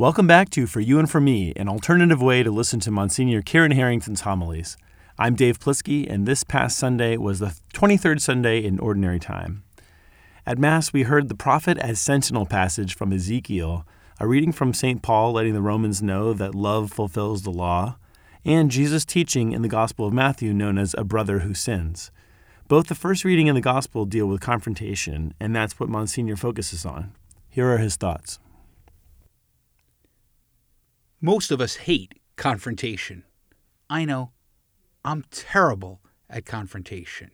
Welcome back to For You and For Me, an alternative way to listen to Monsignor Kieran Harrington's homilies. I'm Dave Plisky, and this past Sunday was the 23rd Sunday in Ordinary Time. At Mass, we heard the prophet as sentinel passage from Ezekiel, a reading from St. Paul letting the Romans know that love fulfills the law, and Jesus' teaching in the Gospel of Matthew known as a brother who sins. Both the first reading and the Gospel deal with confrontation, and that's what Monsignor focuses on. Here are his thoughts. Most of us hate confrontation. I know, I'm terrible at confrontation.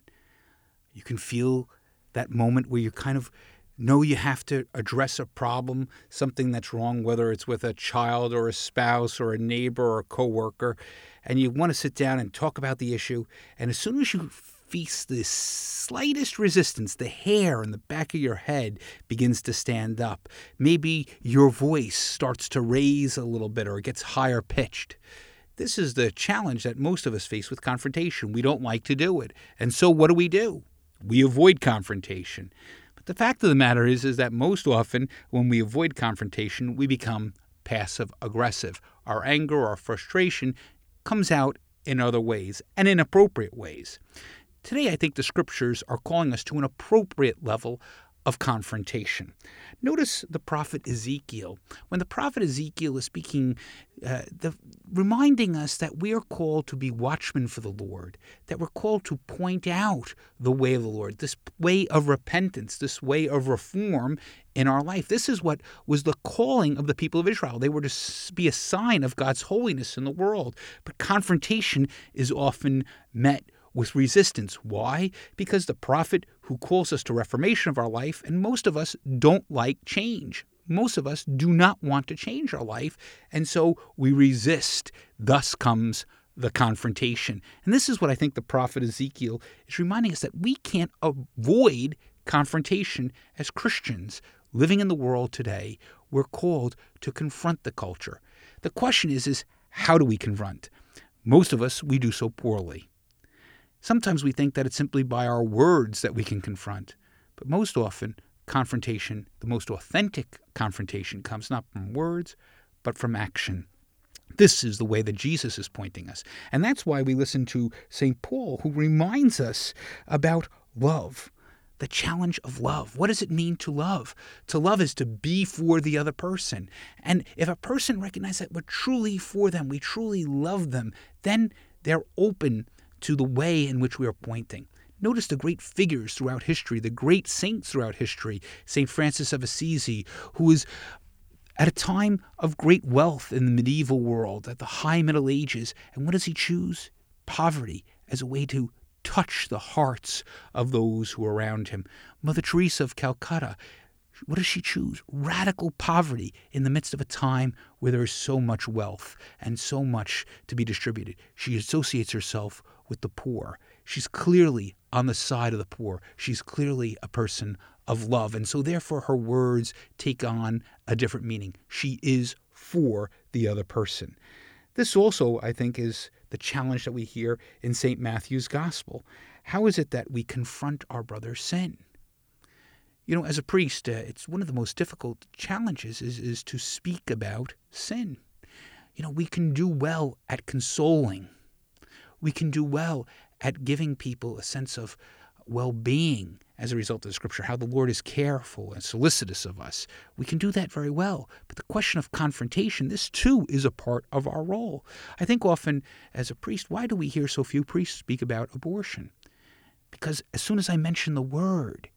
You can feel that moment where you kind of know you have to address a problem, something that's wrong, whether it's with a child or a spouse or a neighbor or a coworker, and you want to sit down and talk about the issue. And as soon as you face the slightest resistance, the hair on the back of your head begins to stand up. Maybe your voice starts to raise a little bit or it gets higher pitched. This is the challenge that most of us face with confrontation. We don't like to do it. And so what do? We avoid confrontation. But the fact of the matter is that most often when we avoid confrontation, we become passive-aggressive. Our anger, our frustration comes out in other ways and in appropriate ways. Today, I think the scriptures are calling us to an appropriate level of confrontation. Notice the prophet Ezekiel. When the prophet Ezekiel is speaking, reminding us that we are called to be watchmen for the Lord, that we're called to point out the way of the Lord, this way of repentance, this way of reform in our life. This is what was the calling of the people of Israel. They were to be a sign of God's holiness in the world. But confrontation is often met with resistance. Why? Because the prophet who calls us to reformation of our life, and most of us don't like change. Most of us do not want to change our life, and so we resist. Thus comes the confrontation. And this is what I think the prophet Ezekiel is reminding us, that we can't avoid confrontation as Christians living in the world today. We're called to confront the culture. The question is how do we confront? Most of us, we do so poorly. Sometimes we think that it's simply by our words that we can confront. But most often, confrontation, the most authentic confrontation, comes not from words, but from action. This is the way that Jesus is pointing us. And that's why we listen to St. Paul, who reminds us about love, the challenge of love. What does it mean to love? To love is to be for the other person. And if a person recognizes that we're truly for them, we truly love them, then they're open to the way in which we are pointing. Notice the great figures throughout history, the great saints throughout history. St. Francis of Assisi, who is at a time of great wealth in the medieval world, at the high Middle Ages. And what does he choose? Poverty as a way to touch the hearts of those who are around him. Mother Teresa of Calcutta, what does she choose? Radical poverty in the midst of a time where there is so much wealth and so much to be distributed. She associates herself with the poor. She's clearly on the side of the poor. She's clearly a person of love. And so therefore her words take on a different meaning. She is for the other person. This also, I think, is the challenge that we hear in St. Matthew's Gospel. How is it that we confront our brother's sin? You know, as a priest, it's one of the most difficult challenges is to speak about sin. You know, we can do well at consoling. We can do well at giving people a sense of well-being as a result of the Scripture, how the Lord is careful and solicitous of us. We can do that very well. But the question of confrontation, this too is a part of our role. I think often as a priest, why do we hear so few priests speak about abortion? Because as soon as I mention the word,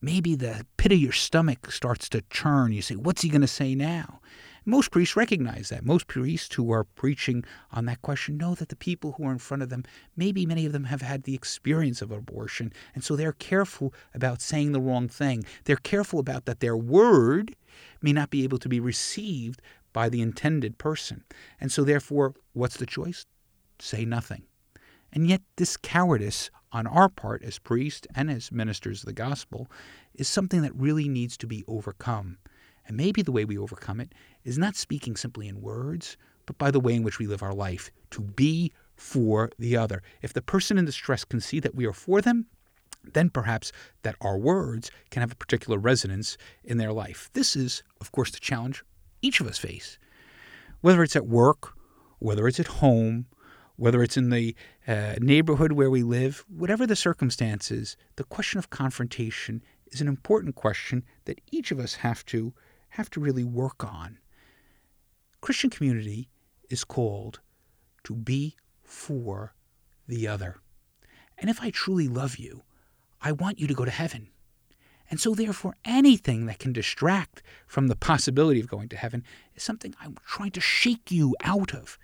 maybe the pit of your stomach starts to churn. You say, what's he going to say now? Most priests recognize that. Most priests who are preaching on that question know that the people who are in front of them, maybe many of them have had the experience of abortion, and so they're careful about saying the wrong thing. They're careful about that their word may not be able to be received by the intended person. And so therefore, what's the choice? Say nothing. And yet this cowardice on our part as priests and as ministers of the gospel is something that really needs to be overcome. And maybe the way we overcome it is not speaking simply in words, but by the way in which we live our life, to be for the other. If the person in distress can see that we are for them, then perhaps that our words can have a particular resonance in their life. This is, of course, the challenge each of us face, whether it's at work, whether it's at home, whether it's in the neighborhood where we live, whatever the circumstances, the question of confrontation is an important question that each of us have to really work on. Christian community is called to be for the other. And if I truly love you, I want you to go to heaven. And so therefore, anything that can distract from the possibility of going to heaven is something I'm trying to shake you out of.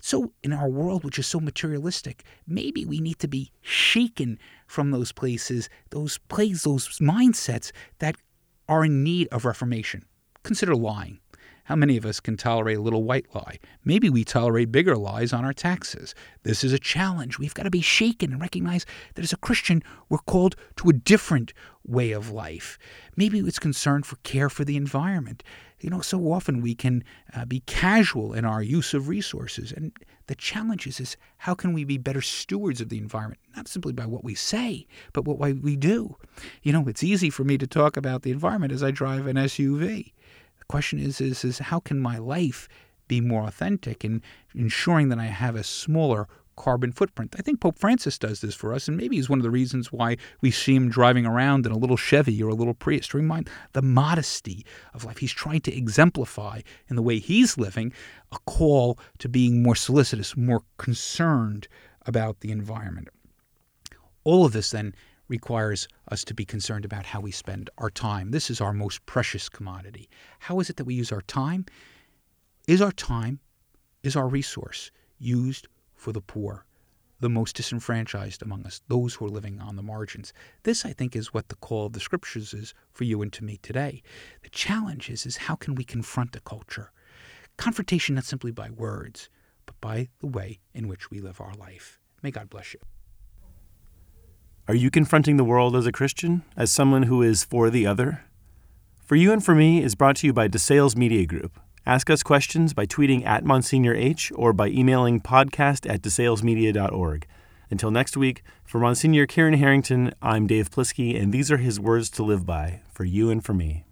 So in our world, which is so materialistic, maybe we need to be shaken from those places, those plagues, those mindsets that are in need of reformation. Consider lying. How many of us can tolerate a little white lie? Maybe we tolerate bigger lies on our taxes. This is a challenge. We've got to be shaken and recognize that as a Christian, we're called to a different way of life. Maybe it's concern for care for the environment. You know, so often we can be casual in our use of resources. And the challenge is how can we be better stewards of the environment? Not simply by what we say, but what we do. You know, it's easy for me to talk about the environment as I drive an SUV. Question is how can my life be more authentic in ensuring that I have a smaller carbon footprint? I think Pope Francis does this for us, and maybe is one of the reasons why we see him driving around in a little Chevy or a little Prius, to remind the modesty of life. He's trying to exemplify in the way he's living a call to being more solicitous, more concerned about the environment. All of this then requires us to be concerned about how we spend our time. This is our most precious commodity. How is it that we use our time? Is our resource used for the poor, the most disenfranchised among us, those who are living on the margins? This, I think, is what the call of the Scriptures is for you and to me today. The challenge is how can we confront the culture? Confrontation not simply by words, but by the way in which we live our life. May God bless you. Are you confronting the world as a Christian, as someone who is for the other? For You and For Me is brought to you by DeSales Media Group. Ask us questions by tweeting at Monsignor H or by emailing podcast@desalesmedia.org. Until next week, for Monsignor Kieran Harrington, I'm Dave Plisky, and these are his words to live by, for you and for me.